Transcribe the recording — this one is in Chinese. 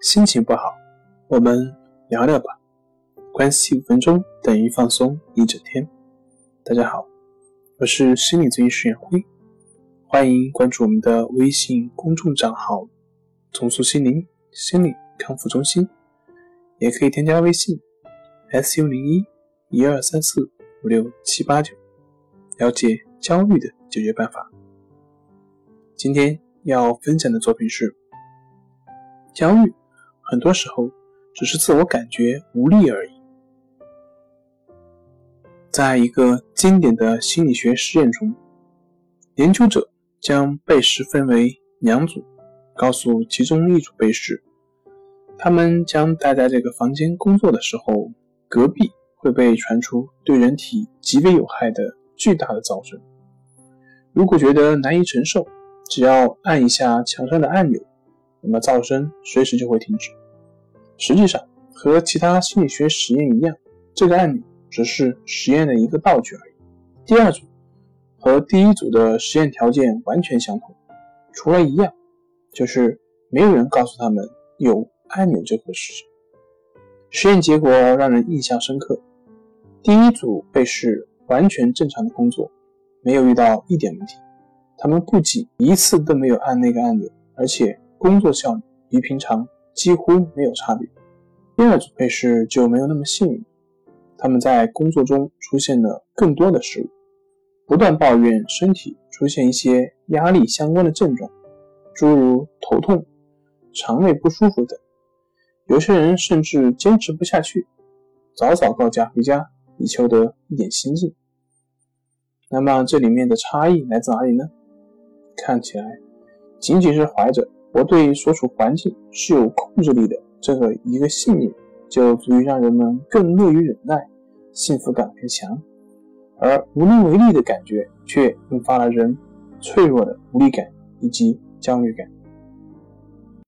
心情不好，我们聊聊吧，关系5分钟等于放松一整天。大家好，我是心理咨询师杨辉，欢迎关注我们的微信公众账号重塑心灵心理康复中心，也可以添加微信 SU01-1234-56789 了解焦虑的解决办法。今天要分享的作品是，焦虑很多时候只是自我感觉无力而已。在一个经典的心理学实验中，研究者将被试分为2组，告诉其中一组被试，他们将待在这个房间工作的时候，隔壁会被传出对人体极为有害的巨大的噪声。如果觉得难以承受，只要按一下墙上的按钮，那么噪声随时就会停止。实际上，和其他心理学实验一样，这个按钮只是实验的一个道具而已。第2组和第1组的实验条件完全相同，除了一样，就是没有人告诉他们有按钮这回事。实验结果让人印象深刻。第1组被试完全正常的工作，没有遇到一点问题。他们不仅一次都没有按那个按钮，而且工作效率与平常几乎没有差别。第2组被试就没有那么幸运，他们在工作中出现了更多的失误，不断抱怨身体出现一些压力相关的症状，诸如头痛、肠胃不舒服等。有些人甚至坚持不下去，早早告假回家，以求得一点心境。那么这里面的差异来自哪里呢？看起来仅仅是怀着我对所处环境是有控制力的这个一个信念，就足以让人们更乐于忍耐，幸福感更强，而无能为力的感觉却引发了人脆弱的无力感以及焦虑感。